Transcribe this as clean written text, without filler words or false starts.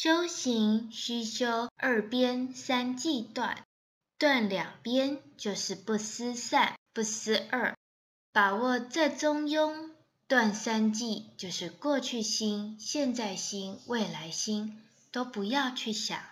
修行须修二边三际断，断两边就是不思善，不思二，把握这中庸。断三际就是过去心、现在心、未来心，都不要去想。